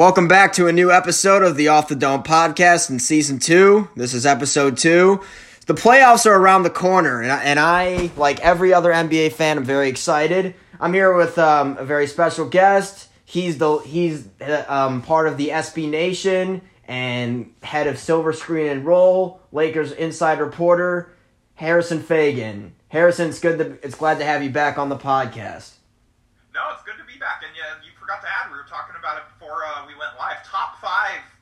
Welcome back to a new episode of the Off the Dome podcast in Season 2. This is Episode 2. The playoffs are around the corner, and I, like every other NBA fan, I'm very excited. I'm here with a very special guest. He's part of the SB Nation and head of Silver Screen and Roll, Lakers inside reporter, Harrison Faigen. Harrison, it's glad to have you back on the podcast. No, it's good to be back, and yeah, you forgot to add, we were talking about it before we went live. Top 5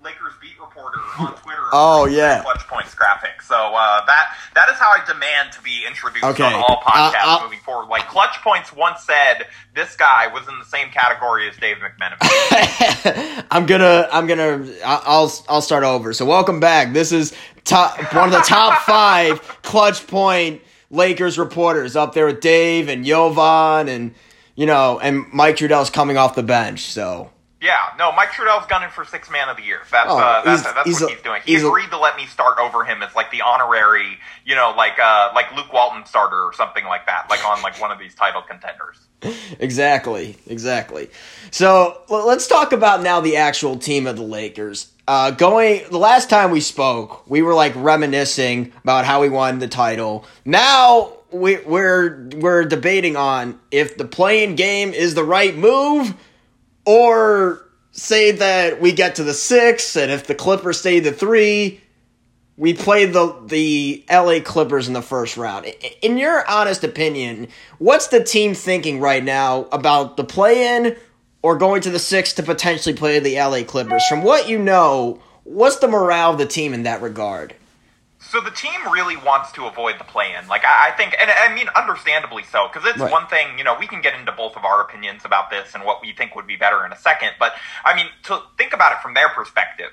Lakers beat reporter on Twitter. Oh, yeah. Clutch Points graphic. So that is how I demand to be introduced on all podcasts moving forward. Like Clutch Points once said, this guy was in the same category as Dave McMenamin. I'll start over. So welcome back. This is one of the top 5 Clutch Point Lakers reporters, up there with Dave and Yovan and Mike Trudell's coming off the bench, so. Yeah, no, Mike Trudell's gunning for sixth man of the year. That's what he's doing. He agreed to let me start over him as like the honorary, like Luke Walton starter or something like that, like on like one of these title contenders. Exactly. So let's talk about now the actual team of the Lakers. The last time we spoke, we were like reminiscing about how we won the title. Now we're debating on if the play-in game is the right move. Or say that we get to the 6, and if the Clippers stay the 3, we play the LA Clippers in the first round. In your honest opinion, what's the team thinking right now about the play-in or going to the 6 to potentially play the LA Clippers? From what you know, what's the morale of the team in that regard? So the team really wants to avoid the play-in. Like, I think, and I mean, understandably so, because it's one thing, we can get into both of our opinions about this and what we think would be better in a second, but, I mean, to think about it from their perspective,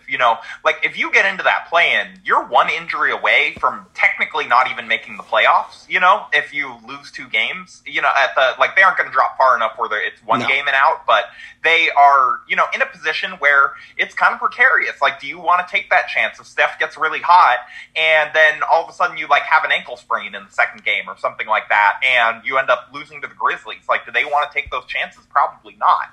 like, if you get into that play-in, you're one injury away from technically not even making the playoffs, if you lose 2 games, they aren't going to drop far enough where it's one game and out, but they are, in a position where it's kind of precarious. Like, do you want to take that chance if Steph gets really hot, and then all of a sudden you, like, have an ankle sprain in the second game or something like that, and you end up losing to the Grizzlies? Like, do they want to take those chances? Probably not.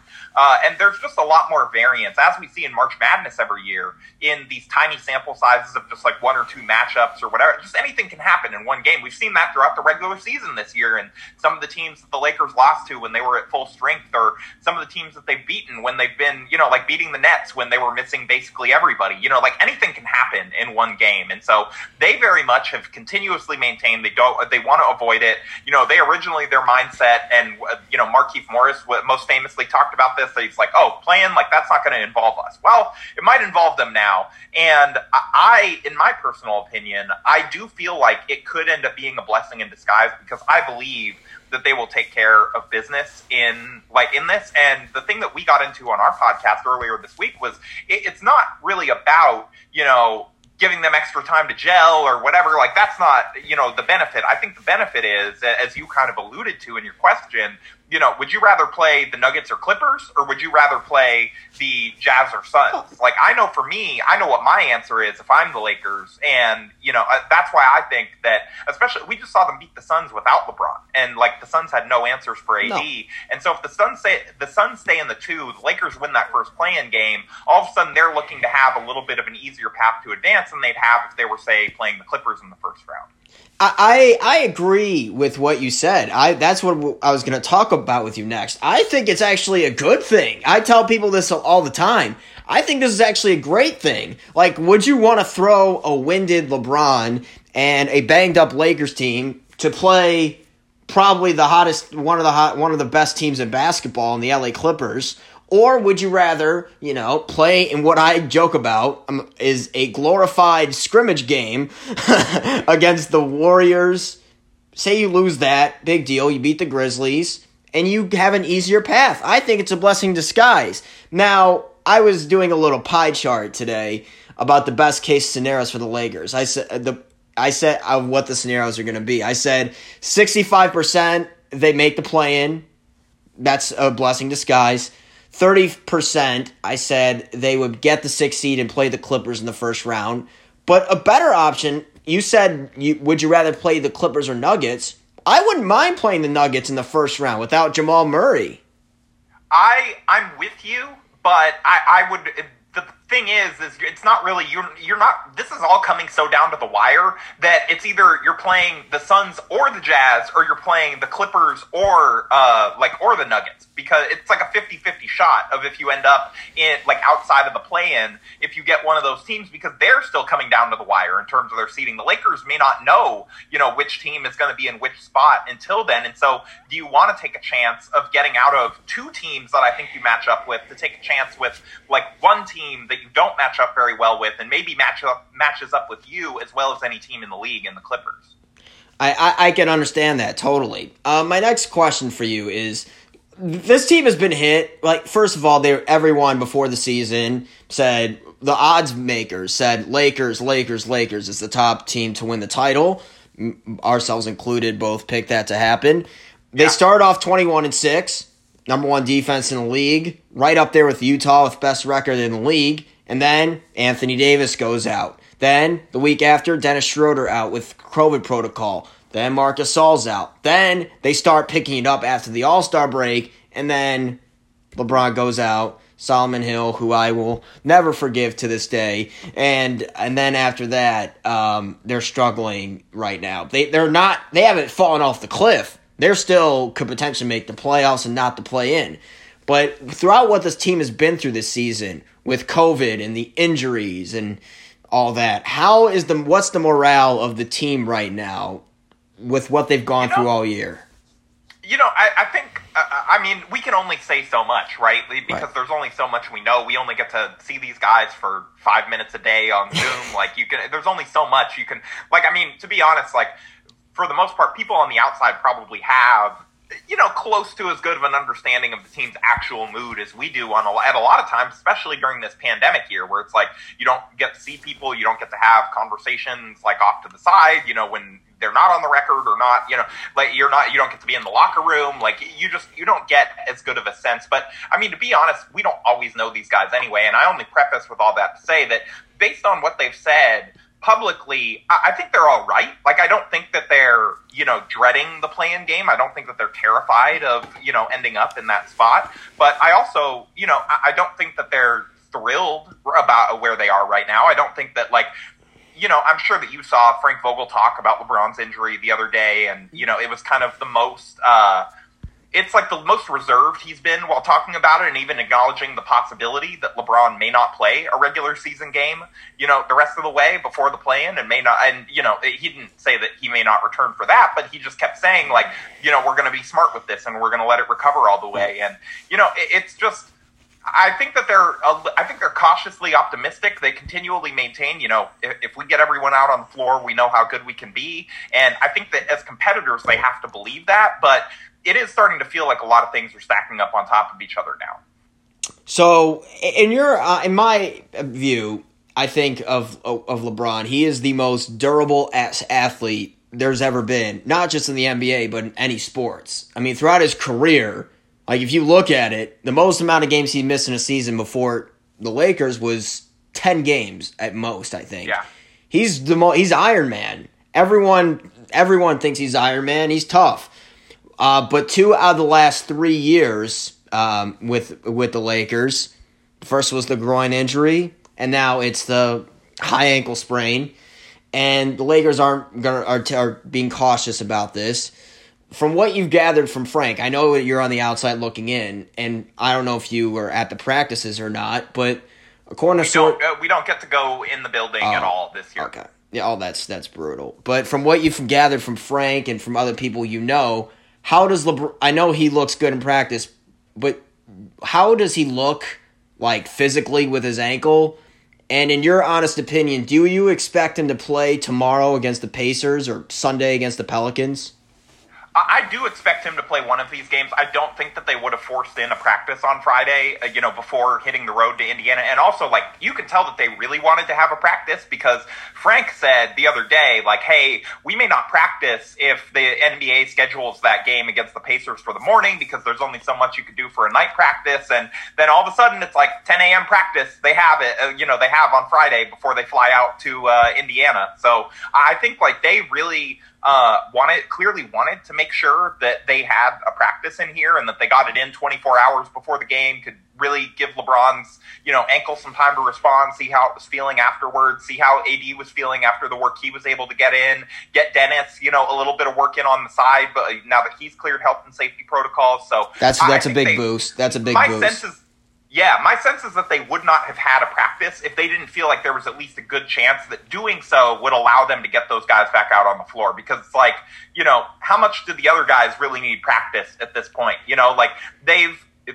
And there's just a lot more variance, as we see in March Madness every year, in these tiny sample sizes of just, like, 1 or 2 matchups or whatever. Just anything can happen in one game. We've seen that throughout the regular season this year, and some of the teams that the Lakers lost to when they were at full strength, or some of the teams that they've beaten when they've been, like beating the Nets when they were missing basically everybody. Like, anything can happen in one game. And so they very much have continuously maintained they want to avoid it. They originally, their mindset, and Markeith Morris most famously talked about this. That he's like, "Oh, playing like that's not going to involve us." Well, it might involve them now. And I, in my personal opinion, I do feel like it could end up being a blessing in disguise, because I believe that they will take care of business in this. And the thing that we got into on our podcast earlier this week was it's not really about giving them extra time to gel or whatever. Like, that's not, the benefit. I think the benefit is, as you kind of alluded to in your question, would you rather play the Nuggets or Clippers, or would you rather play the Jazz or Suns? Like, I know for me, I know what my answer is if I'm the Lakers. And, that's why I think that, especially, we just saw them beat the Suns without LeBron. And, like, the Suns had no answers for AD. No. And so if the Suns stay in the 2, the Lakers win that first play-in game, all of a sudden they're looking to have a little bit of an easier path to advance than they'd have if they were, say, playing the Clippers in the first round. I agree with what you said. That's what I was going to talk about with you next. I think it's actually a good thing. I tell people this all the time. I think this is actually a great thing. Like, would you want to throw a winded LeBron and a banged up Lakers team to play probably the hottest, one of the best teams in basketball in the LA Clippers? Or would you rather, play in what I joke about is a glorified scrimmage game against the Warriors? Say you lose that, big deal, you beat the Grizzlies, and you have an easier path. I think it's a blessing in disguise. Now, I was doing a little pie chart today about the best case scenarios for the Lakers. I said what the scenarios are going to be. I said 65% they make the play-in. That's a blessing in disguise. 30%, I said they would get the 6th seed and play the Clippers in the first round. But a better option, you said, would you rather play the Clippers or Nuggets? I wouldn't mind playing the Nuggets in the first round without Jamal Murray. I'm with you. But I would. The thing is it's not really you're not. This is all coming so down to the wire that it's either you're playing the Suns or the Jazz, or you're playing the Clippers or the Nuggets, because it's like a 50-50 shot of if you end up in like outside of the play-in if you get one of those teams, because they're still coming down to the wire in terms of their seeding. The Lakers may not know which team is going to be in which spot until then, and so do you want to take a chance of getting out of two teams that I think you match up with to take a chance with like one team that you don't match up very well with, and maybe matches up with you as well as any team in the league in the Clippers. I can understand that totally. My next question for you is: this team has been hit. Like, first of all, everyone before the season said, the odds makers said Lakers is the top team to win the title. Ourselves included, both picked that to happen. They start off 21-6. Number one defense in the league, right up there with Utah with best record in the league. And then Anthony Davis goes out. Then the week after, Dennis Schroeder out with COVID protocol. Then Marc Gasol's out. Then they start picking it up after the All-Star break. And then LeBron goes out. Solomon Hill, who I will never forgive to this day. And then after that, they're struggling right now. They haven't fallen off the cliff. They're still could potentially make the playoffs and not the play-in. But throughout what this team has been through this season with COVID and the injuries and all that, what's the morale of the team right now with what they've gone through all year? I think, we can only say so much, right? Because there's only so much we know. We only get to see these guys for 5 minutes a day on Zoom. There's only so much you can, to be honest, for the most part, people on the outside probably have, close to as good of an understanding of the team's actual mood as we do at a lot of times, especially during this pandemic year, where it's like you don't get to see people, you don't get to have conversations off to the side, when they're not on the record or not, you don't get to be in the locker room. You don't get as good of a sense. But to be honest, we don't always know these guys anyway. And I only preface with all that to say that based on what they've said publicly, I think they're all right. I don't think that they're, dreading the play-in game. I don't think that they're terrified of, ending up in that spot. But I also, I don't think that they're thrilled about where they are right now. I don't think that, I'm sure that you saw Frank Vogel talk about LeBron's injury the other day, and, it was kind of the most it's the most reserved he's been while talking about it, and even acknowledging the possibility that LeBron may not play a regular season game, the rest of the way before the play-in, and may not. And, he didn't say that he may not return for that, but he just kept saying, we're going to be smart with this and we're going to let it recover all the way. And, it's just, I think they're cautiously optimistic. They continually maintain, if we get everyone out on the floor, we know how good we can be. And I think that as competitors, they have to believe that, but it is starting to feel like a lot of things are stacking up on top of each other now. So, in my view, I think of LeBron, he is the most durable athlete there's ever been, not just in the NBA, but in any sports. Throughout his career, if you look at it, the most amount of games he missed in a season before the Lakers was 10 games at most, I think. Yeah. He's Iron Man. Everyone thinks he's Iron Man. He's tough. But 2 out of the last 3 years with the Lakers, first was the groin injury, and now it's the high ankle sprain. And the Lakers are being cautious about this. From what you've gathered from Frank, I know that you're on the outside looking in, and I don't know if you were at the practices or not, but according to we don't get to go in the building at all this year. Okay, yeah, that's brutal. But from what you've gathered from Frank and from other people how does LeBron? I know he looks good in practice, but how does he look physically with his ankle? And in your honest opinion, do you expect him to play tomorrow against the Pacers or Sunday against the Pelicans? I do expect him to play one of these games. I don't think that they would have forced in a practice on Friday, before hitting the road to Indiana. And also, you can tell that they really wanted to have a practice, because Frank said the other day, hey, we may not practice if the NBA schedules that game against the Pacers for the morning, because there's only so much you can do for a night practice. And then all of a sudden, it's 10 a.m. practice. They have it, they have on Friday before they fly out to Indiana. So I think they really clearly wanted to make sure that they had a practice in here and that they got it in 24 hours before the game, could really give LeBron's, ankle some time to respond, see how it was feeling afterwards, see how AD was feeling after the work he was able to get in, get Dennis, a little bit of work in on the side, but now that he's cleared health and safety protocols. So that's a big boost. That's a big boost. My sense is that they would not have had a practice if they didn't feel like there was at least a good chance that doing so would allow them to get those guys back out on the floor. Because it's like, how much do the other guys really need practice at this point?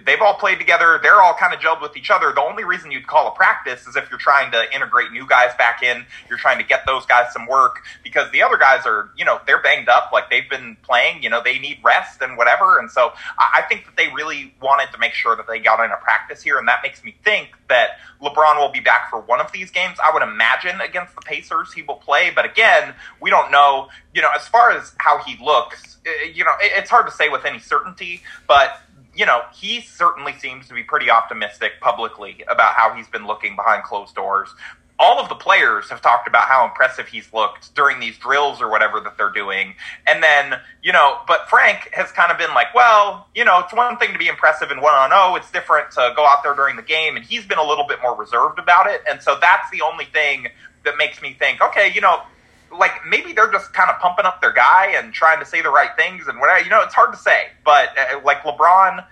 They've all played together. They're all kind of gelled with each other. The only reason you'd call a practice is if you're trying to integrate new guys back in. You're trying to get those guys some work because the other guys are, they're banged up. Like, they've been playing, they need rest and whatever. And so I think that they really wanted to make sure that they got in a practice here. And that makes me think that LeBron will be back for one of these games. I would imagine against the Pacers he will play. But again, we don't know, as far as how he looks, it's hard to say with any certainty, but he certainly seems to be pretty optimistic publicly about how he's been looking behind closed doors. All of the players have talked about how impressive he's looked during these drills or whatever that they're doing. And then, but Frank has kind of been like, well, it's one thing to be impressive in 1-on-0. It's different to go out there during the game. And he's been a little bit more reserved about it. And so that's the only thing that makes me think, okay, maybe they're just kind of pumping up their guy and trying to say the right things and whatever. It's hard to say. But, LeBron,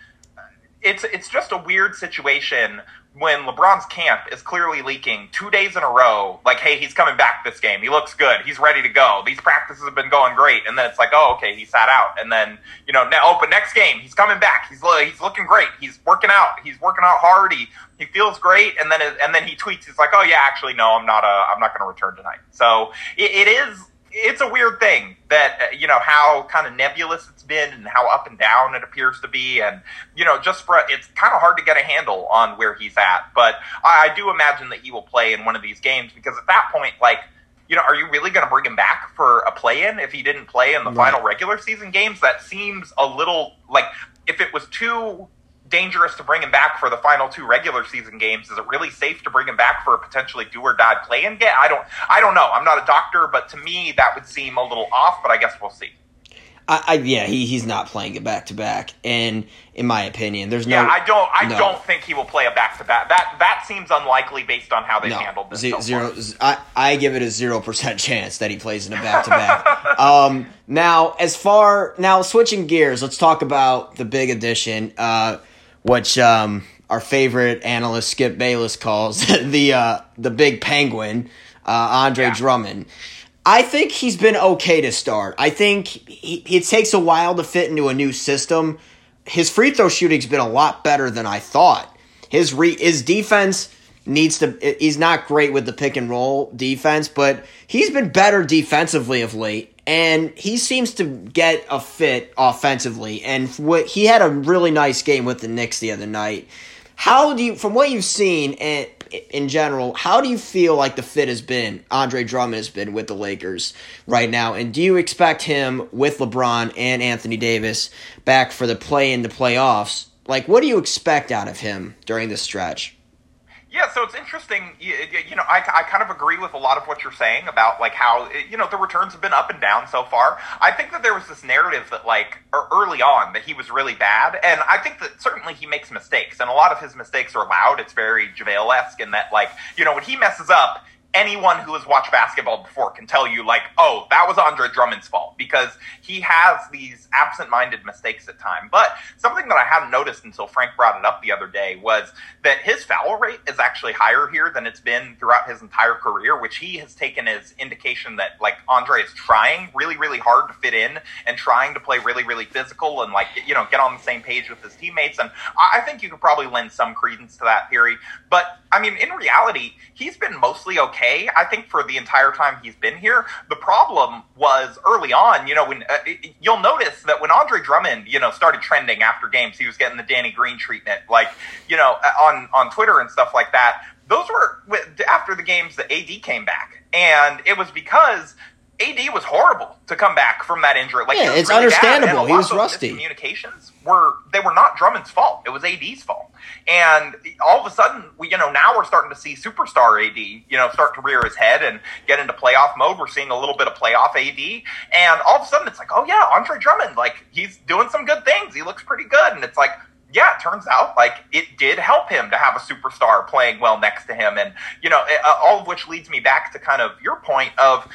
it's just a weird situation when LeBron's camp is clearly leaking 2 days in a row. Like, hey, he's coming back this game. He looks good. He's ready to go. These practices have been going great. And then it's like, oh, okay, he sat out. And then, but next game, he's coming back. He's looking great. He's working out. He's working out hard. He feels great, and then he tweets. He's like, "Oh yeah, actually, no, I'm not going to return tonight." So it's a weird thing that how kind of nebulous it's been and how up and down it appears to be, and it's kind of hard to get a handle on where he's at. But I do imagine that he will play in one of these games because at that point, are you really going to bring him back for a play-in if he didn't play in the final regular season games? That seems a little like if it was too dangerous to bring him back for the final two regular season games. Is it really safe to bring him back for a potentially do or die play-in game? I don't know. I'm not a doctor, but to me that would seem a little off. But I guess we'll see. He's not playing it back to back, and in my opinion, there's no. I don't think he will play a back to back. That seems unlikely based on how they've handled this. I give it a 0% chance that he plays in a back to back. Now switching gears, let's talk about the big addition. Which our favorite analyst Skip Bayless calls the big penguin, Andre Drummond. I think he's been okay to start. I think it takes a while to fit into a new system. His free throw shooting's been a lot better than I thought. His defense needs to. He's not great with the pick and roll defense, but he's been better defensively of late. And he seems to get a fit offensively. And he had a really nice game with the Knicks the other night. From what you've seen in general, how do you feel like the fit has been, Andre Drummond has been with the Lakers right now? And do you expect him with LeBron and Anthony Davis back for the play in the playoffs? Like, what do you expect out of him during this stretch? Yeah, so it's interesting, I kind of agree with a lot of what you're saying about, how, the returns have been up and down so far. I think that there was this narrative that, early on that he was really bad, and I think that certainly he makes mistakes, and a lot of his mistakes are loud. It's very JaVale-esque in that, when he messes up, anyone who has watched basketball before can tell you, oh, that was Andre Drummond's fault because he has these absent-minded mistakes at times. But something that I hadn't noticed until Frank brought it up the other day was that his foul rate is actually higher here than it's been throughout his entire career, which he has taken as indication that, Andre is trying really, really hard to fit in and trying to play really, really physical and, get on the same page with his teammates. And I think you could probably lend some credence to that theory. But, in reality, he's been mostly okay. I think for the entire time he's been here. The problem was early on, when you'll notice that when Andre Drummond, started trending after games, he was getting the Danny Green treatment, on Twitter and stuff like that. Those were after the games that AD came back. And it was because AD was horrible to come back from that injury. Like, yeah, it's really understandable. He was rusty. Miscommunications were not Drummond's fault. It was AD's fault. And all of a sudden, now we're starting to see superstar AD, start to rear his head and get into playoff mode. We're seeing a little bit of playoff AD. And all of a sudden, it's like, oh, yeah, Andre Drummond, like, he's doing some good things. He looks pretty good. And it's like, yeah, it turns out, like, it did help him to have a superstar playing well next to him. And, all of which leads me back to kind of your point of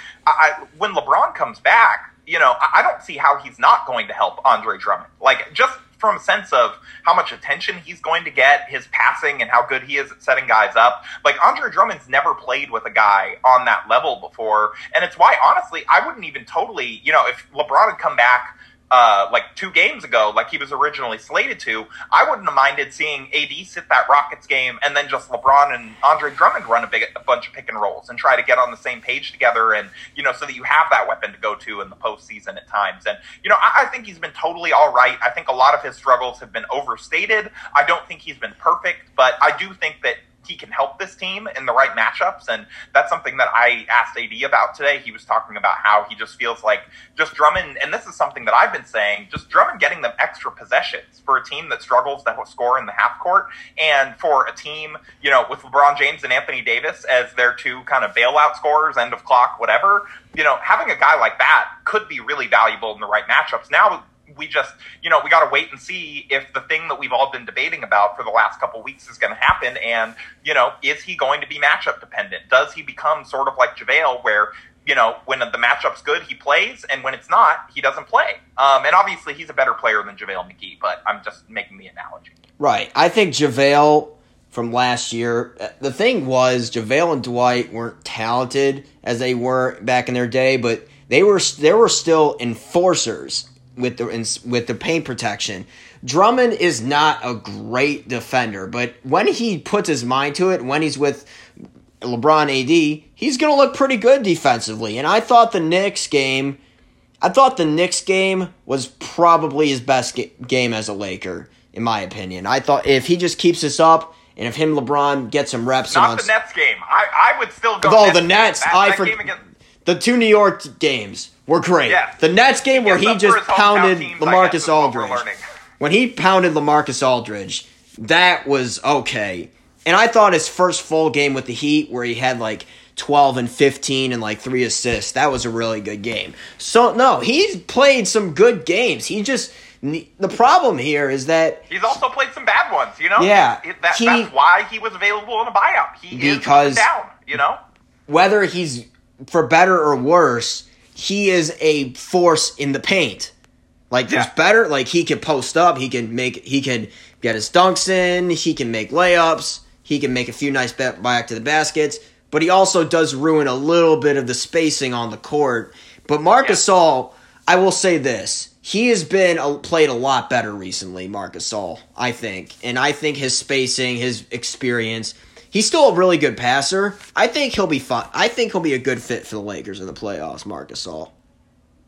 when LeBron comes back, I don't see how he's not going to help Andre Drummond. Like, just from a sense of how much attention he's going to get, his passing, and how good he is at setting guys up. Like, Andre Drummond's never played with a guy on that level before. And it's why, honestly, I wouldn't even totally, if LeBron had come back, like 2 games ago, like he was originally slated to, I wouldn't have minded seeing AD sit that Rockets game and then just LeBron and Andre Drummond run a bunch of pick and rolls and try to get on the same page together, and so that you have that weapon to go to in the postseason at times. And I think he's been totally all right. I think a lot of his struggles have been overstated. I don't think he's been perfect, but I do think that he can help this team in the right matchups, and that's something that I asked AD about today. He was talking about how he just feels like just Drummond, and this is something that I've been saying, just Drummond getting them extra possessions for a team that struggles that will score in the half court, and for a team, with LeBron James and Anthony Davis as their 2 kind of bailout scorers, end of clock, whatever, having a guy like that could be really valuable in the right matchups. Now, we just, we got to wait and see if the thing that we've all been debating about for the last couple of weeks is going to happen. And, is he going to be matchup dependent? Does he become sort of like JaVale where, when the matchup's good, he plays, and when it's not, he doesn't play? And obviously he's a better player than JaVale McGee, but I'm just making the analogy. Right. I think JaVale from last year, the thing was JaVale and Dwight weren't talented as they were back in their day, but they were still enforcers with the paint protection. Drummond is not a great defender, but when he puts his mind to it, when he's with LeBron AD, he's going to look pretty good defensively. And I thought the Knicks game was probably his best game as a Laker, in my opinion. I thought if he just keeps this up, and if him, LeBron, gets some reps. Not the Nets game. I would still go. Oh, the Nets. The 2 New York games were great. Yeah. The Nets game where he just pounded LaMarcus Aldridge. When he pounded LaMarcus Aldridge, that was okay. And I thought his first full game with the Heat where he had like 12 and 15 and like 3 assists, that was a really good game. So, no, he's played some good games. The problem here is that he's also played some bad ones, Yeah. That's why he was available in a buyout. Because is down, Whether he's, for better or worse, he is a force in the paint. Like, there's better. Like, he can post up. He can get his dunks in. He can make layups. He can make a few nice back to the baskets. But he also does ruin a little bit of the spacing on the court. But Marc Gasol, I will say this. He has played a lot better recently, Marc Gasol, I think. And I think his spacing, his experience, he's still a really good passer. I think he'll be fun. I think he'll be a good fit for the Lakers in the playoffs, Marc Gasol.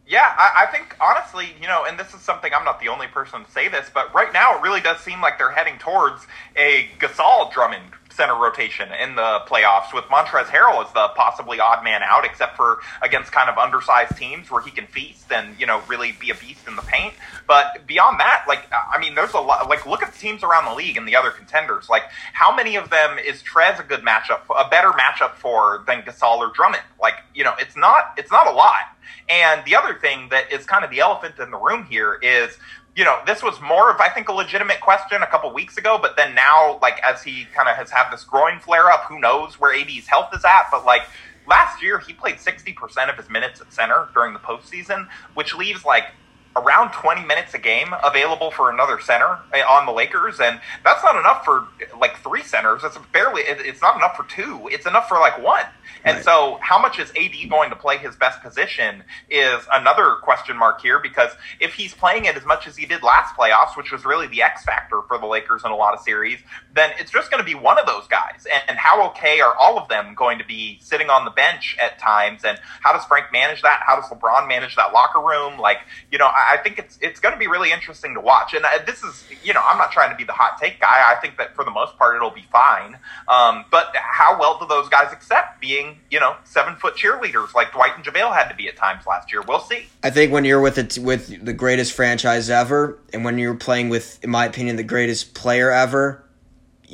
Yeah, I think, honestly, and this is something, I'm not the only person to say this, but right now it really does seem like they're heading towards a Gasol-Drummond center rotation in the playoffs, with Montrezl Harrell as the possibly odd man out, except for against kind of undersized teams where he can feast and, really be a beast in the paint. But beyond that, like, I mean, there's a lot, like, look at the teams around the league and the other contenders. Like, how many of them is Trez a better matchup for than Gasol or Drummond? Like, it's not a lot. And the other thing that is kind of the elephant in the room here is, this was more of, I think, a legitimate question a couple weeks ago, but then now, like, as he kind of has had this groin flare-up, who knows where AD's health is at, but, like, last year he played 60% of his minutes at center during the postseason, which leaves, like, around 20 minutes a game available for another center on the Lakers, and that's not enough for, like, 3 centers. It's not enough for 2. It's enough for, like, 1. And right. So how much is AD going to play his best position is another question mark here, because if he's playing it as much as he did last playoffs, which was really the X factor for the Lakers in a lot of series, then it's just going to be one of those guys. And how okay are all of them going to be sitting on the bench at times? And how does Frank manage that? How does LeBron manage that locker room? Like, I think it's going to be really interesting to watch. And this is, you know, I'm not trying to be the hot take guy. I think that for the most part, it'll be fine. But how well do those guys accept being, you know, 7-foot cheerleaders like Dwight and JaVale had to be at times last year? We'll see. I think when you're with the greatest franchise ever, and when you're playing with, in my opinion, the greatest player ever,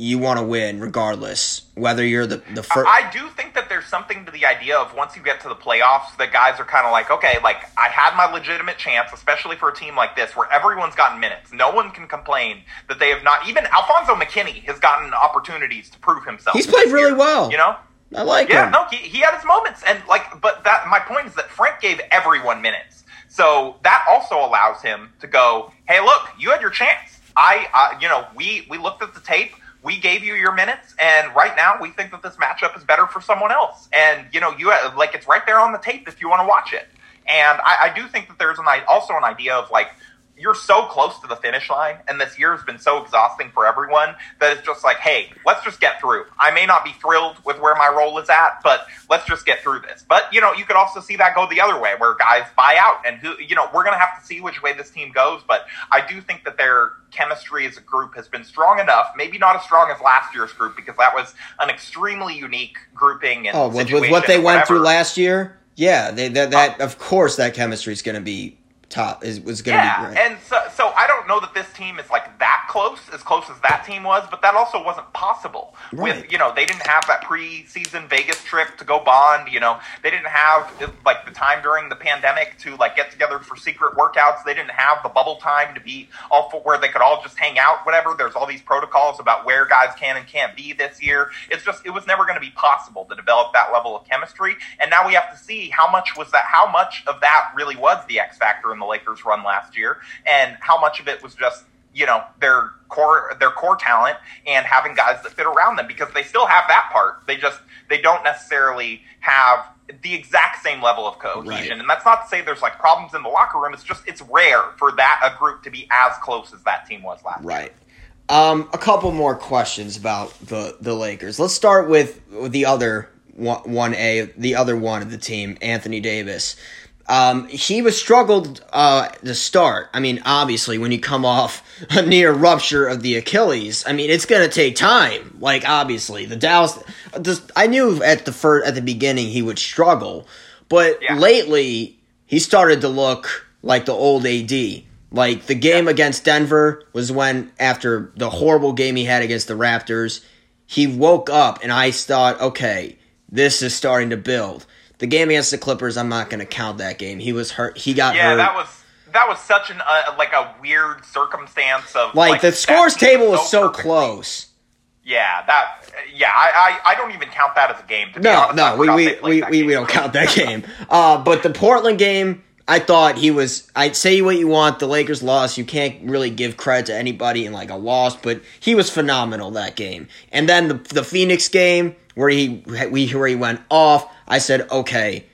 you want to win regardless, whether you're the first. I do think that there's something to the idea of once you get to the playoffs, the guys are kind of like, okay, like I had my legitimate chance, especially for a team like this where everyone's gotten minutes. No one can complain that they have not. Even Alfonso McKinney has gotten opportunities to prove himself. He's played really well. You know? I like him. Yeah, no, he had his moments. And like, but that my point is that Frank gave everyone minutes. So that also allows him to go, hey, look, you had your chance. You know, we looked at the tape. We gave you your minutes, and right now we think that this matchup is better for someone else. And, you know, you like it's right there on the tape if you want to watch it. And I do think that there's also an idea of, like, you're so close to the finish line, and this year has been so exhausting for everyone that it's just like, hey, let's just get through. I may not be thrilled with where my role is at, but let's just get through this. But, you know, you could also see that go the other way where guys buy out, and, who, you know, we're going to have to see which way this team goes. But I do think that their chemistry as a group has been strong enough, maybe not as strong as last year's group because that was an extremely unique grouping. And with what they went through last year? Yeah, of course that chemistry is going to be was going to be great. And so I don't know that this team is like that close, as close as that team was, but that also wasn't possible. Right. With, you know, they didn't have that preseason Vegas trip to go bond, you know, they didn't have like the time during the pandemic to like get together for secret workouts. They didn't have the bubble time to be all for where they could all just hang out, whatever. There's all these protocols about where guys can and can't be this year. It's just, it was never going to be possible to develop that level of chemistry. And now we have to see how much of that really was the X factor in the Lakers run last year, and how much of it was just, you know, their core talent and having guys that fit around them, because they still have that part. They don't necessarily have the exact same level of cohesion. Right. And that's not to say there's like problems in the locker room. It's just, it's rare for a group to be as close as that team was last year. Right. A couple more questions about the Lakers. Let's start with the other 1A, the other one of the team, Anthony Davis. He was struggled to start. I mean, obviously, when you come off a near rupture of the Achilles, I mean, it's going to take time. Like, obviously, I knew at the beginning he would struggle, but lately he started to look like the old AD. Like the game against Denver was when, after the horrible game he had against the Raptors, he woke up and I thought, okay, this is starting to build. The game against the Clippers, I'm not going to count that game. He was hurt. He got hurt. Yeah, that was such an like a weird circumstance of like the scores table was so close. Yeah, I don't even count that as a game. To be honest. No, we don't count that game. But the Portland game, I thought he was. I'd say what you want. The Lakers lost. You can't really give credit to anybody in like a loss, but he was phenomenal that game. And then the Phoenix game where he went off. I said, okay,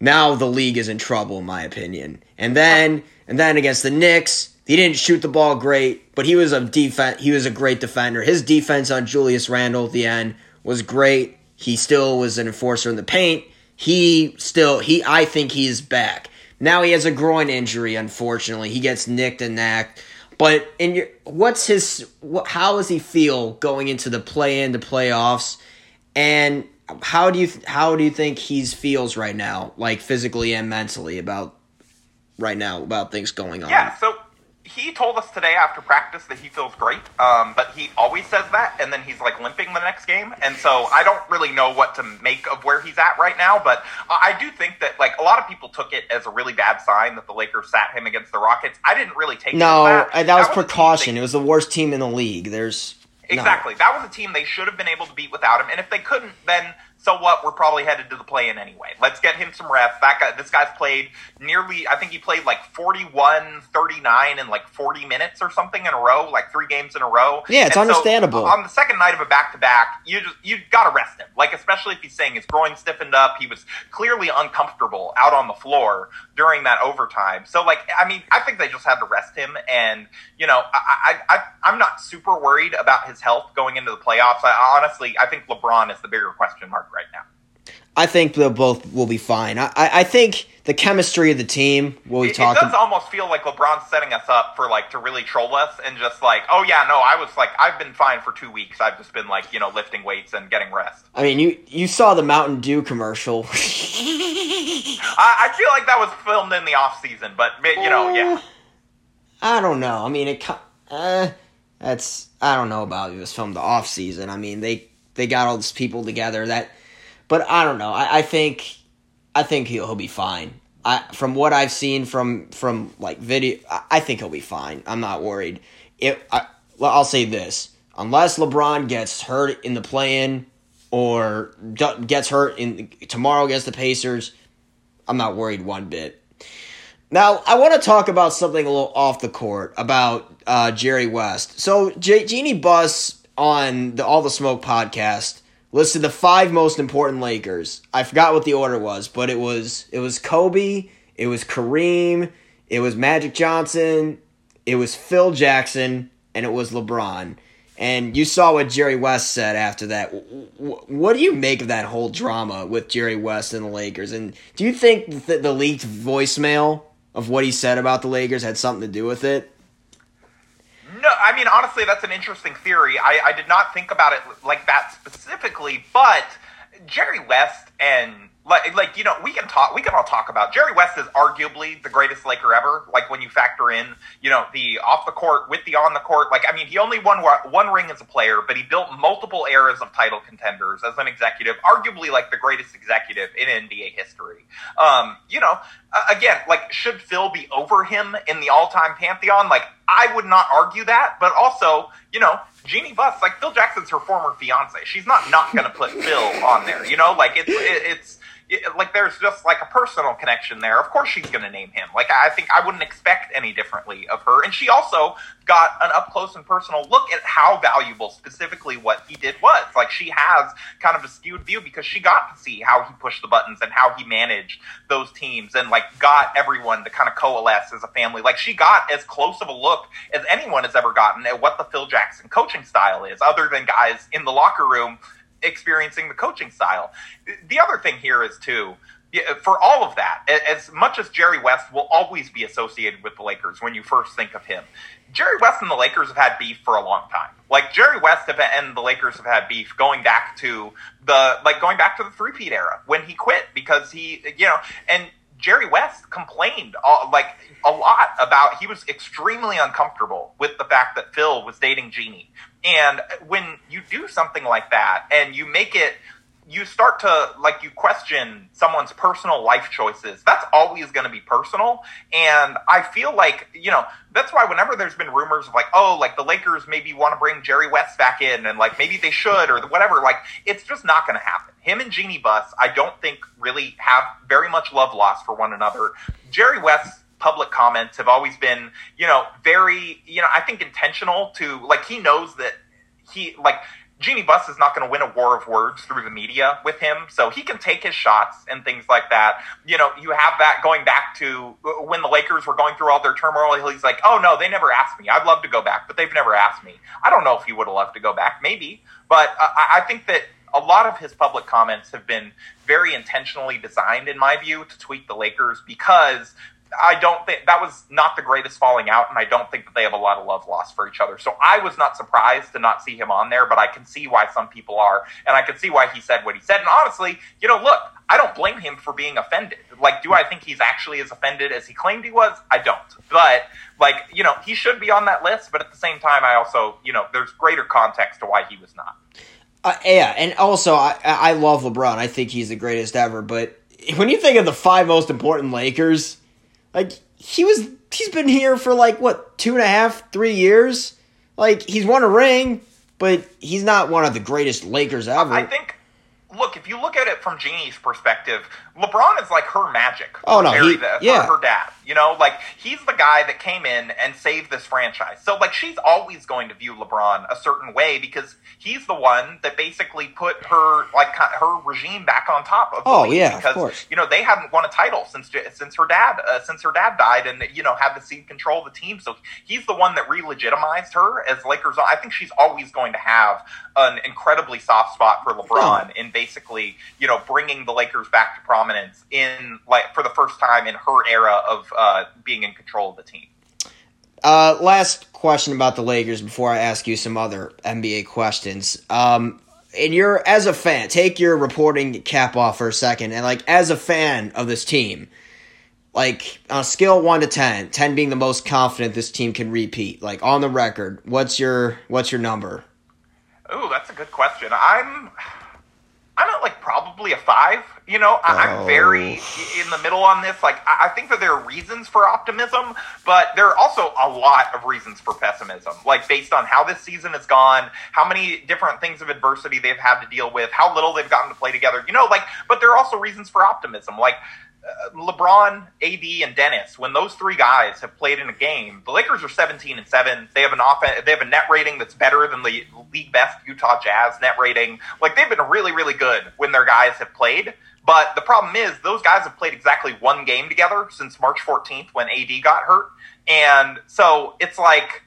now the league is in trouble, in my opinion. And then against the Knicks, he didn't shoot the ball great, but he was a great defender. His defense on Julius Randle at the end was great. He still was an enforcer in the paint. I think he's back. Now he has a groin injury, unfortunately. He gets nicked and knacked. But how does he feel going into the play-in, the playoffs, and how do you think he feels right now, like physically and mentally about things going on? Yeah, so he told us today after practice that he feels great, but he always says that, and then he's like limping the next game, and so I don't really know what to make of where he's at right now, but I do think that like a lot of people took it as a really bad sign that the Lakers sat him against the Rockets. I didn't really take it as that. No, that was precaution. It was the worst team in the league. Exactly. No. That was a team they should have been able to beat without him. And if they couldn't, then so what? We're probably headed to the play-in anyway. Let's get him some reps. This guy's played I think he played like 41, 39, and like 40 minutes or something in a row, like 3 games in a row. Yeah, it's understandable. So on the second night of a back-to-back, you've got to rest him. Like, especially if he's saying his groin stiffened up. He was clearly uncomfortable out on the floor during that overtime. So, like, I mean, I think they just had to rest him. And, you know, I'm not super worried about his health going into the playoffs. I think LeBron is the bigger question mark right now. I think they both will be fine. I think the chemistry of the team will be talking. It does almost feel like LeBron's setting us up for, like, to really troll us and just like, oh, yeah, no, I was like, I've been fine for 2 weeks. I've just been, like, you know, lifting weights and getting rest. I mean, you saw the Mountain Dew commercial. I feel like that was filmed in the offseason, but, you know, yeah. I don't know. I mean, I don't know about it. It was filmed the offseason. I mean, they got all these people together that... But I don't know. I think he'll be fine. From what I've seen from like video, I think he'll be fine. I'm not worried. I'll say this: unless LeBron gets hurt in the play-in or gets hurt tomorrow against the Pacers, I'm not worried one bit. Now I want to talk about something a little off the court about Jerry West. So Jeannie Buss on the All the Smoke podcast listed the 5 most important Lakers. I forgot what the order was, but it was Kobe, it was Kareem, it was Magic Johnson, it was Phil Jackson, and it was LeBron. And you saw what Jerry West said after that. What do you make of that whole drama with Jerry West and the Lakers? And do you think that the leaked voicemail of what he said about the Lakers had something to do with it? No, I mean, honestly, that's an interesting theory. I did not think about it like that specifically, but Jerry West and, like you know, we can all talk about, Jerry West is arguably the greatest Laker ever, like when you factor in, you know, the off-the-court with the on-the-court, like, I mean, he only won one ring as a player, but he built multiple eras of title contenders as an executive, arguably, like, the greatest executive in NBA history. You know, again, like, should Phil be over him in the all-time pantheon? Like, I would not argue that, but also, you know, Jeannie Buss, like, Phil Jackson's her former fiance. She's not going to put Phil on there, you know? Like, it's there's just, like, a personal connection there. Of course she's going to name him. Like, I think I wouldn't expect any differently of her. And she also got an up-close and personal look at how valuable specifically what he did was. Like, she has kind of a skewed view because she got to see how he pushed the buttons and how he managed those teams and, like, got everyone to kind of coalesce as a family. Like, she got as close of a look as anyone has ever gotten at what the Phil Jackson coaching style is, other than guys in the locker room experiencing the coaching style. The other thing here is, too, for all of that, as much as Jerry West will always be associated with the Lakers when you first think of him, Jerry West and the Lakers have had beef for a long time. Like, Jerry West and the Lakers have had beef going back to the three-peat era when he quit because he, you know, and Jerry West complained a lot about, he was extremely uncomfortable with the fact that Phil was dating Jeannie. And when you do something like that and you make it, you start to, like, you question someone's personal life choices. That's always going to be personal. And I feel like, you know, that's why whenever there's been rumors of, like, oh, like, the Lakers maybe want to bring Jerry West back in and, like, maybe they should or whatever, like, it's just not going to happen. Him and Jeannie Buss, I don't think really have very much love lost for one another. Jerry West's public comments have always been, you know, very, you know, I think intentional to, like, he knows that he, like, Jeannie Buss is not going to win a war of words through the media with him, so he can take his shots and things like that. You know, you have that going back to when the Lakers were going through all their turmoil. He's like, oh, no, they never asked me. I'd love to go back, but they've never asked me. I don't know if he would have loved to go back, maybe. But I think that a lot of his public comments have been very intentionally designed, in my view, to tweak the Lakers because I don't think that was not the greatest falling out, and I don't think that they have a lot of love lost for each other. So I was not surprised to not see him on there, but I can see why some people are, and I can see why he said what he said. And honestly, you know, look, I don't blame him for being offended. Like, do I think he's actually as offended as he claimed he was? I don't. But, like, you know, he should be on that list, but at the same time, I also, you know, there's greater context to why he was not. Yeah, and also, I love LeBron. I think he's the greatest ever, but when you think of the 5 most important Lakers... Like, he's been here for, like, what, 2.5, 3 years? Like, he's won a ring, but he's not one of the greatest Lakers ever. I think, look, if you look at it from Jeannie's perspective, LeBron is, like, her Magic. Oh, no, her dad, you know? Like, he's the guy that came in and saved this franchise. So, like, she's always going to view LeBron a certain way because he's the one that basically put her, like, her regime back on top of the league. Oh, yeah, because, of course. You know, they haven't won a title since her dad died and, you know, had the seed control of the team. So he's the one that re-legitimized her as Lakers. I think she's always going to have an incredibly soft spot for LeBron in baseball. basically, you know, bringing the Lakers back to prominence in, like, for the first time in her era of being in control of the team. Last question about the Lakers before I ask you some other NBA questions. And you're, as a fan, take your reporting cap off for a second, and, like, as a fan of this team, like, on a scale of 1 to 10, 10 being the most confident this team can repeat, like, on the record, what's your number? Oh, that's a good question. I'm at, like, probably a 5. You know, I'm very in the middle on this. Like, I think that there are reasons for optimism, but there are also a lot of reasons for pessimism. Like, based on how this season has gone, how many different things of adversity they've had to deal with, how little they've gotten to play together. You know, like, but there are also reasons for optimism. Like, LeBron, AD, and Dennis, when those three guys have played in a game, the Lakers are 17-7. They have an offense, they have a net rating that's better than the league best Utah Jazz net rating. Like, they've been really, really good when their guys have played. But the problem is those guys have played exactly one game together since March 14th when AD got hurt. And so it's like,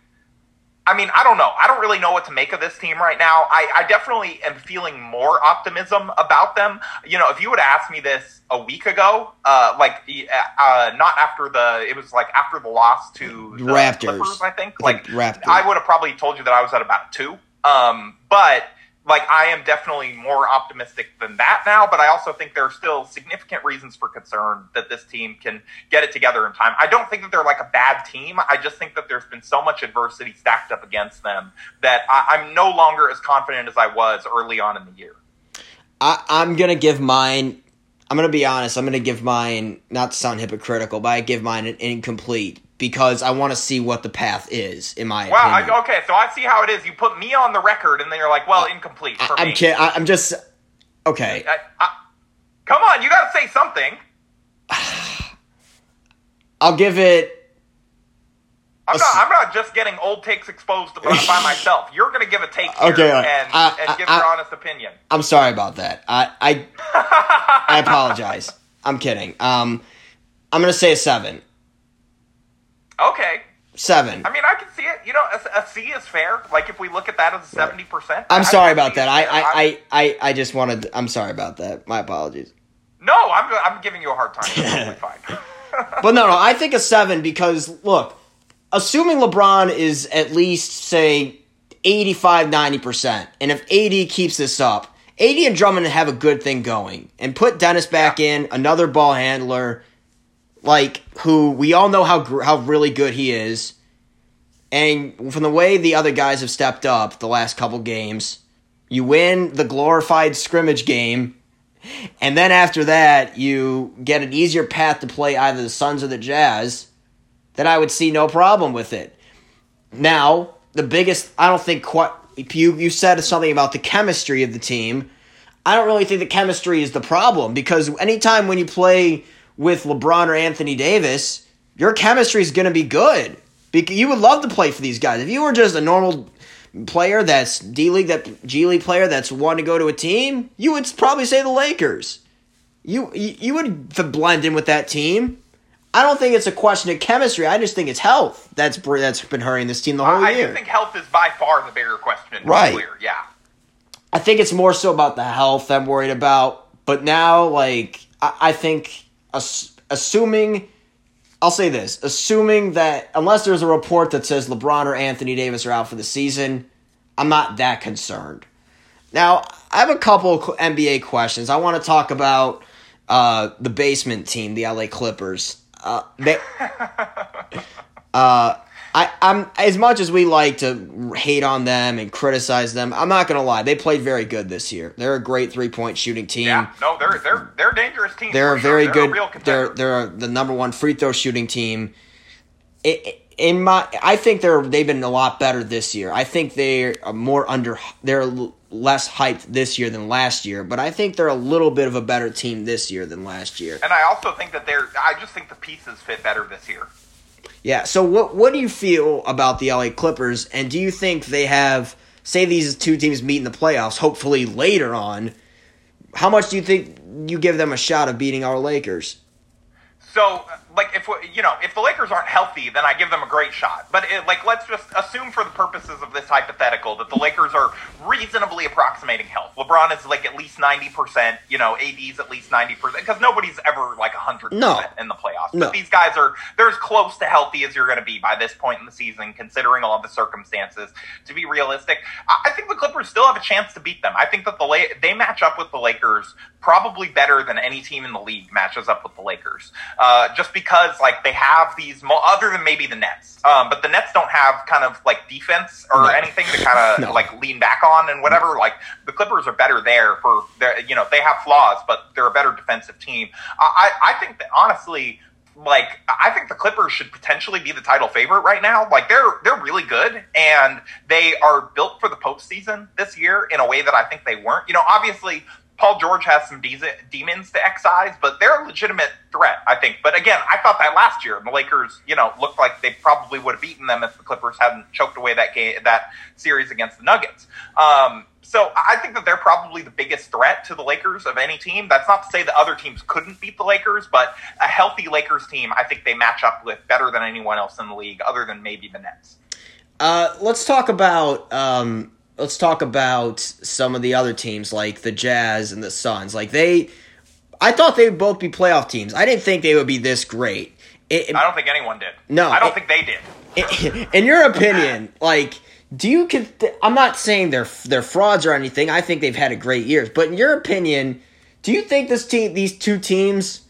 I mean, I don't know. I don't really know what to make of this team right now. I definitely am feeling more optimism about them. You know, if you would have asked me this a week ago, not after the, it was like after the loss to the Raptors, Clippers, I think. Like, Raptors. I would have probably told you that I was at about 2. But like, I am definitely more optimistic than that now, but I also think there are still significant reasons for concern that this team can get it together in time. I don't think that they're like a bad team. I just think that there's been so much adversity stacked up against them that I'm no longer as confident as I was early on in the year. I'm going to give mine, I'm going to be honest, I'm going to give mine, not to sound hypocritical, but I give mine an incomplete, because I want to see what the path is, in my opinion. Wow, okay, so I see how it is. You put me on the record, and then you're like, well, incomplete for me. I'm kidding. I'm just... Okay. Come on, you got to say something. I'll give it... I'm not just getting old takes exposed by myself. You're going to give a take here, okay, and give your honest opinion. I'm sorry about that. I apologize. I'm kidding. I'm going to say a 7. Okay. 7. I mean, I can see it. You know, a C is fair. Like, if we look at that as a 70%. I'm sorry about that. I just wanted – I'm sorry about that. My apologies. No, I'm giving you a hard time. It's totally fine. But no, I think a 7 because, look, assuming LeBron is at least, say, 85-90%, and if AD keeps this up, AD and Drummond have a good thing going, and put Dennis back in, another ball handler – like, who we all know how really good he is. And from the way the other guys have stepped up the last couple games, you win the glorified scrimmage game, and then after that, you get an easier path to play either the Suns or the Jazz, then I would see no problem with it. Now, the biggest, I don't think quite, you said something about the chemistry of the team. I don't really think the chemistry is the problem, because anytime when you play with LeBron or Anthony Davis, your chemistry is going to be good. You would love to play for these guys. If you were just a normal player that's G League player that's wanting to go to a team, you would probably say the Lakers. You would blend in with that team. I don't think it's a question of chemistry. I just think it's health that's been hurting this team the whole year. I do think health is by far the bigger question. Right. Clear. Yeah. I think it's more so about the health I'm worried about. But now, like, I think... Assuming, I'll say this, assuming that unless there's a report that says LeBron or Anthony Davis are out for the season, I'm not that concerned. Now, I have a couple of NBA questions. I want to talk about the basement team, the LA Clippers. I'm as much as we like to hate on them and criticize them, I'm not going to lie. They played very good this year. They're a great three-point shooting team. Yeah, no, they're a dangerous team. They're a very good. They're the number one free throw shooting team. I think they've been a lot better this year. I think they're less hyped this year than last year, but I think they're a little bit of a better team this year than last year. And I also think that I just think the pieces fit better this year. Yeah, so what do you feel about the LA Clippers, and do you think they have, say these two teams meet in the playoffs, hopefully later on, how much do you think you give them a shot of beating our Lakers? So, like, if the Lakers aren't healthy, then I give them a great shot. But, let's just assume for the purposes of this hypothetical that the Lakers are reasonably approximating health. LeBron is, at least 90%. AD's at least 90%. Because nobody's ever, 100% in the playoffs. No. But these guys they're as close to healthy as you're going to be by this point in the season, considering all the circumstances. To be realistic, I think the Clippers still have a chance to beat them. I think that they match up with the Lakers probably better than any team in the league matches up with the Lakers. Just because, they have these, other than maybe the Nets. But the Nets don't have kind of, defense or anything to kind of, lean back on and whatever. The Clippers are better there for, they have flaws, but they're a better defensive team. I think that, honestly, I think the Clippers should potentially be the title favorite right now. They're really good, and they are built for the postseason this year in a way that I think they weren't. Obviously, Paul George has some demons to excise, but they're a legitimate threat, I think. But again, I thought that last year, and the Lakers, looked like they probably would have beaten them if the Clippers hadn't choked away that series against the Nuggets. So I think that they're probably the biggest threat to the Lakers of any team. That's not to say that other teams couldn't beat the Lakers, but a healthy Lakers team, I think they match up with better than anyone else in the league, other than maybe the Nets. Let's talk about. Let's talk about some of the other teams, like the Jazz and the Suns. I thought they would both be playoff teams. I didn't think they would be this great. I don't think anyone did. No. I don't think they did. In your opinion, I'm not saying they're frauds or anything. I think they've had a great year. But in your opinion, do you think these two teams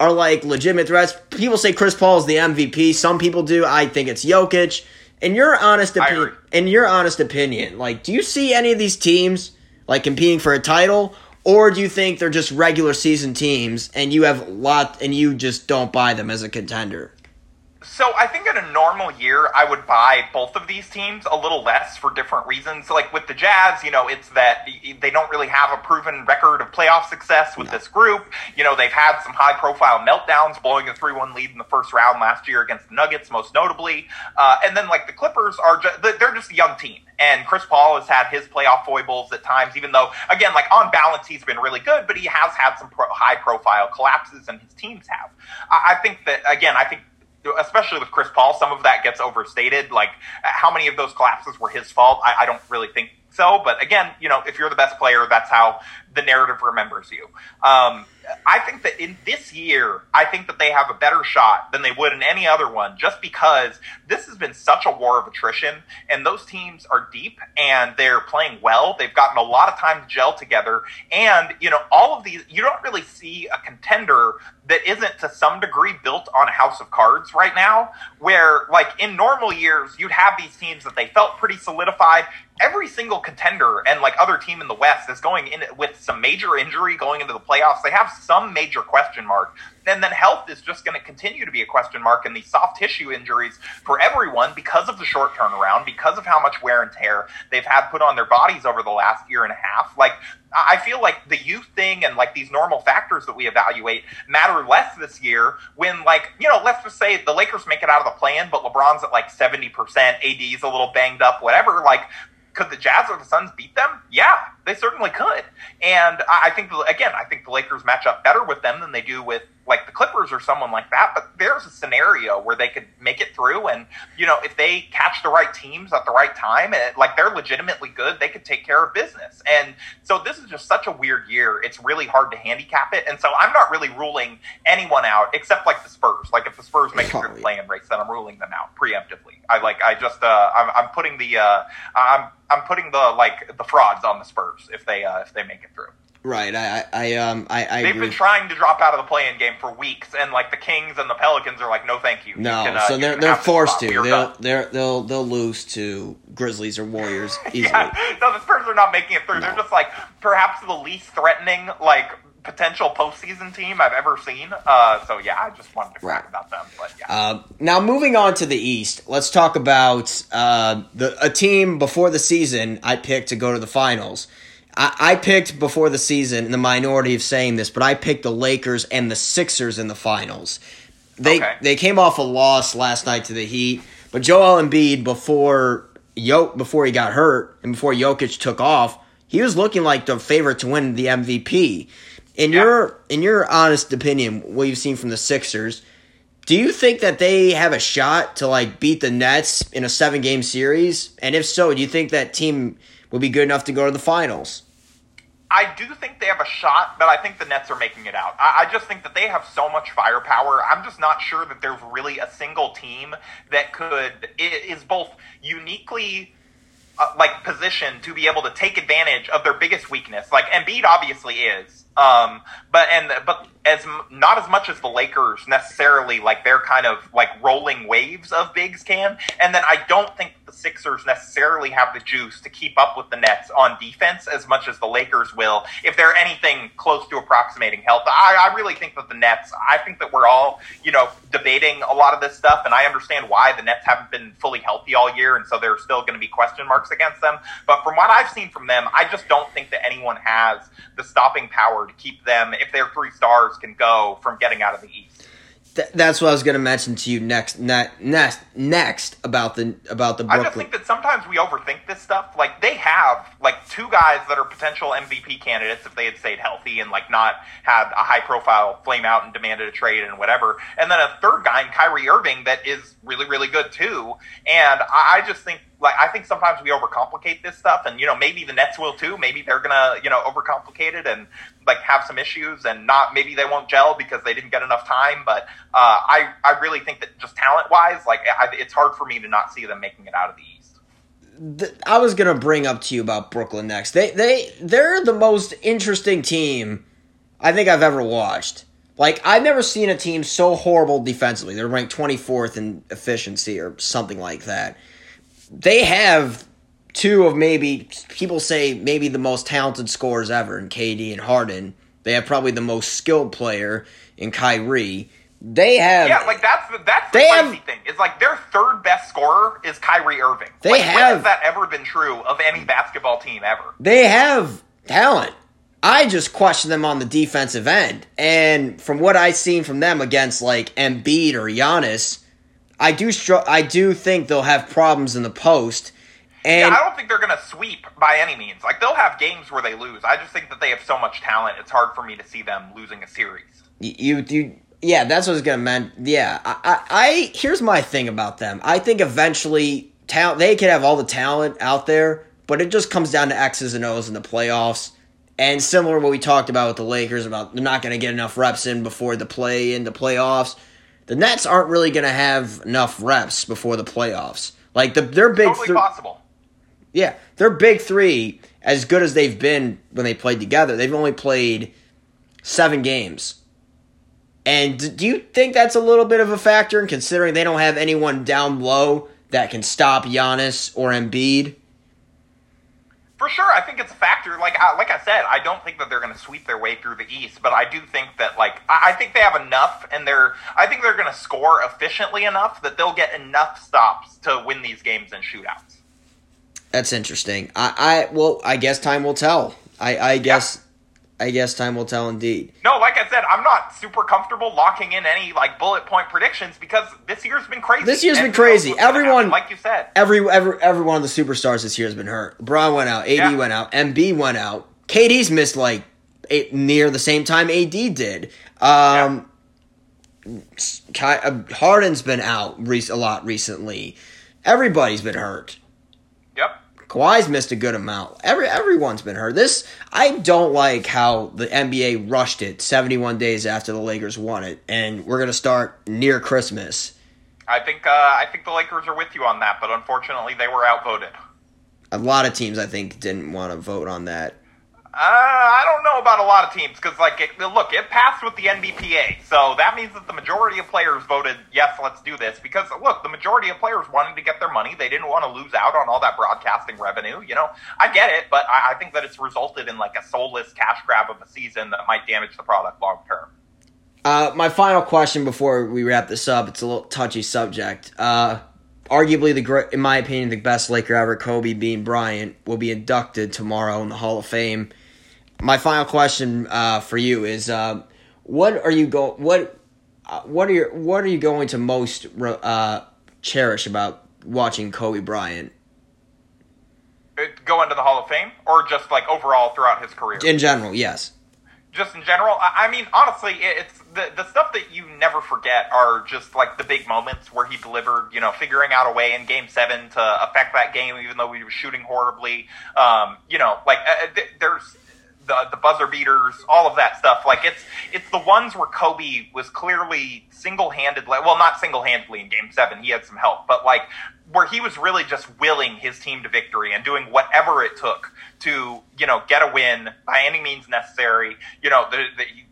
are, legitimate threats? People say Chris Paul is the MVP. Some people do. I think it's Jokic. In your honest opinion, do you see any of these teams competing for a title, or do you think they're just regular season teams and you just don't buy them as a contender? So I think in a normal year, I would buy both of these teams a little less for different reasons. With the Jazz, it's that they don't really have a proven record of playoff success with this group. They've had some high-profile meltdowns, blowing a 3-1 lead in the first round last year against the Nuggets, most notably. And then, the Clippers are they're just a young team. And Chris Paul has had his playoff foibles at times, even though, again, on balance, he's been really good, but he has had some high-profile collapses, and his teams have. I think that, again, especially with Chris Paul, some of that gets overstated. How many of those collapses were his fault? I don't really think so. But again, if you're the best player, that's how the narrative remembers you. I think that in this year, I think that they have a better shot than they would in any other one, just because this has been such a war of attrition, and those teams are deep, and they're playing well. They've gotten a lot of time to gel together, and, all of these, you don't really see a contender that isn't to some degree built on a house of cards right now, where, in normal years, you'd have these teams that they felt pretty solidified. Every single contender and, other team in the West is going in with some major injury going into the playoffs. They have some major question mark. And then health is just going to continue to be a question mark, and these soft tissue injuries for everyone because of the short turnaround, because of how much wear and tear they've had put on their bodies over the last year and a half. I feel like the youth thing and these normal factors that we evaluate matter less this year when let's just say the Lakers make it out of the play-in, but LeBron's at 70%, AD's a little banged up, whatever, could the Jazz or the Suns beat them? Yeah, they certainly could. And I think the Lakers match up better with them than they do with the Clippers or someone like that. But there's a scenario where they could make it through. And, if they catch the right teams at the right time, and they're legitimately good, they could take care of business. And so this is just such a weird year. It's really hard to handicap it. And so I'm not really ruling anyone out except the Spurs. If the Spurs make it through the play-in race, then I'm ruling them out preemptively. I'm putting the frauds on the Spurs if they make it through. Right, I They've agree. Been trying to drop out of the play-in game for weeks, and the Kings and the Pelicans are no, thank you. No, so they're forced to. They'll lose to Grizzlies or Warriors easily. Yeah, no, the Spurs are not making it through. No. They're just perhaps the least threatening potential postseason team I've ever seen. So yeah, I just wanted to talk about them. But yeah. Now moving on to the East, let's talk about a team before the season I picked to go to the finals. I picked before the season, in the minority of saying this, but I picked the Lakers and the Sixers in the finals. They came off a loss last night to the Heat, but Joel Embiid, before he got hurt and before Jokic took off, he was looking like the favorite to win the MVP. In your honest opinion, what you've seen from the Sixers – Do you think that they have a shot to like beat the Nets in a 7-game series? And if so, do you think that team will be good enough to go to the finals? I do think they have a shot, but I think the Nets are making it out. I just think that they have so much firepower. I'm just not sure that there's really a single team that could is both uniquely positioned to be able to take advantage of their biggest weakness. Like Embiid obviously is, but as not as much as the Lakers necessarily, like they're kind of like rolling waves of bigs can. And then I don't think the Sixers necessarily have the juice to keep up with the Nets on defense as much as the Lakers will, if they're anything close to approximating health. I really think that the Nets, I think that we're all, debating a lot of this stuff, and I understand why the Nets haven't been fully healthy all year, and so there are still going to be question marks against them. But from what I've seen from them, I just don't think that anyone has the stopping power to keep them, if they're three stars, can go from getting out of the East. That's what I was going to mention to you next about the Brooklyn. I just think that sometimes we overthink this stuff. Like they have like two guys that are potential MVP candidates if they had stayed healthy and like not had a high profile flame out and demanded a trade and whatever. And then a third guy in Kyrie Irving that is really, really good too. And I just think I think sometimes we overcomplicate this stuff, and maybe the Nets will too. Maybe they're gonna overcomplicate it and have some issues, and not maybe they won't gel because they didn't get enough time. But I really think that just talent wise, it's hard for me to not see them making it out of the East. I was gonna bring up to you about Brooklyn next. They're the most interesting team I think I've ever watched. Like, I've never seen a team so horrible defensively. They're ranked 24th in efficiency or something like that. They have two of maybe the most talented scorers ever in KD and Harden. They have probably the most skilled player in Kyrie. They have that's the crazy thing. It's like their third best scorer is Kyrie Irving. When has that ever been true of any basketball team ever? They have talent. I just question them on the defensive end. And from what I've seen from them against Embiid or Giannis, I do think they'll have problems in the post. And I don't think they're going to sweep by any means. They'll have games where they lose. I just think that they have so much talent, it's hard for me to see them losing a series. Yeah, that's what I was going to mention. Yeah, here's my thing about them. I think eventually they could have all the talent out there, but it just comes down to X's and O's in the playoffs. And similar to what we talked about with the Lakers, about they're not going to get enough reps in before the play in the playoffs. The Nets aren't really going to have enough reps before the playoffs. Their big three, possible. Yeah, their big three, as good as they've been when they played together, they've only played 7 games. And do you think that's a little bit of a factor, in considering they don't have anyone down low that can stop Giannis or Embiid? For sure, I think it's a factor. Like I said, I don't think that they're going to sweep their way through the East, but I do think that I think they have enough, and I think they're going to score efficiently enough that they'll get enough stops to win these games and shootouts. That's interesting. I guess time will tell. I guess time will tell indeed. No, like I said, I'm not super comfortable locking in any bullet point predictions because this year's been crazy. Everyone, like you said, every one of the superstars this year has been hurt. LeBron went out, AD went out, MB went out. KD's missed near the same time AD did. Harden's been out a lot recently. Everybody's been hurt. Kawhi's missed a good amount. Everyone's been hurt. I don't like how the NBA rushed it 71 days after the Lakers won it, and we're going to start near Christmas. I think the Lakers are with you on that, but unfortunately they were outvoted. A lot of teams, I think, didn't want to vote on that. I don't know about a lot of teams because, it passed with the NBPA, so that means that the majority of players voted, yes, let's do this, because, the majority of players wanted to get their money. They didn't want to lose out on all that broadcasting revenue, I get it, but I think that it's resulted in, a soulless cash grab of a season that might damage the product long term. My final question before we wrap this up, it's a little touchy subject. Arguably, in my opinion, the best Laker ever, Kobe Bean Bryant, will be inducted tomorrow in the Hall of Fame. My final question for you is: What are you going to most cherish about watching Kobe Bryant? Go into the Hall of Fame, or just overall throughout his career? In general, yes. just in general. I mean, honestly, it's the stuff that you never forget are just like the big moments where he delivered, you know, figuring out a way in Game 7 to affect that game, even though we were shooting horribly. You know, like there's the buzzer beaters, all of that stuff. Like it's the ones where Kobe was clearly single-handedly, well, not single-handedly in Game 7, he had some help, but like where he was really just willing his team to victory and doing whatever it took to, you know, get a win by any means necessary. You know,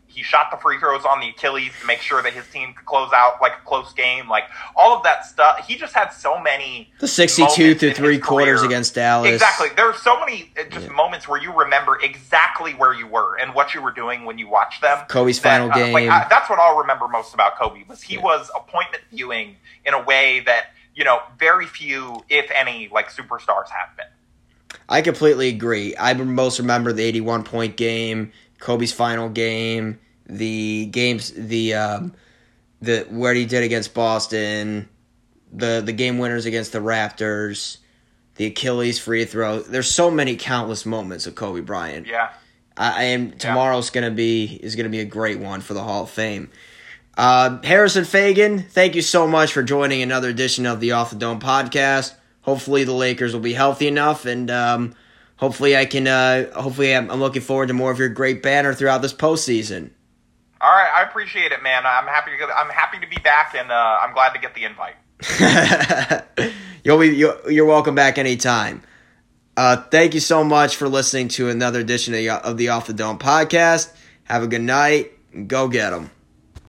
he shot the free throws on the Achilles to make sure that his team could close out like a close game. Like all of that stuff. He just had so many. The 62 through 3/4 against Dallas. Exactly. There are so many just moments where you remember exactly where you were and what you were doing when you watched them. Kobe's final game. That's what I'll remember most about Kobe was he was appointment viewing in a way that, you know, very few, if any, like superstars have been. I completely agree. I most remember the 81-point game, Kobe's final game, the games, the where he did against Boston, the game winners against the Raptors, the Achilles free throw. There's so many countless moments of Kobe Bryant. Yeah, tomorrow's gonna be a great one for the Hall of Fame. Harrison Faigen, thank you so much for joining another edition of the Off the Dome podcast. Hopefully the Lakers will be healthy enough, and hopefully I can. I'm looking forward to more of your great banner throughout this postseason. All right, I appreciate it, man. I'm happy to be back, and I'm glad to get the invite. You're welcome back anytime. Thank you so much for listening to another edition of the Off the Dome podcast. Have a good night. And go get 'em.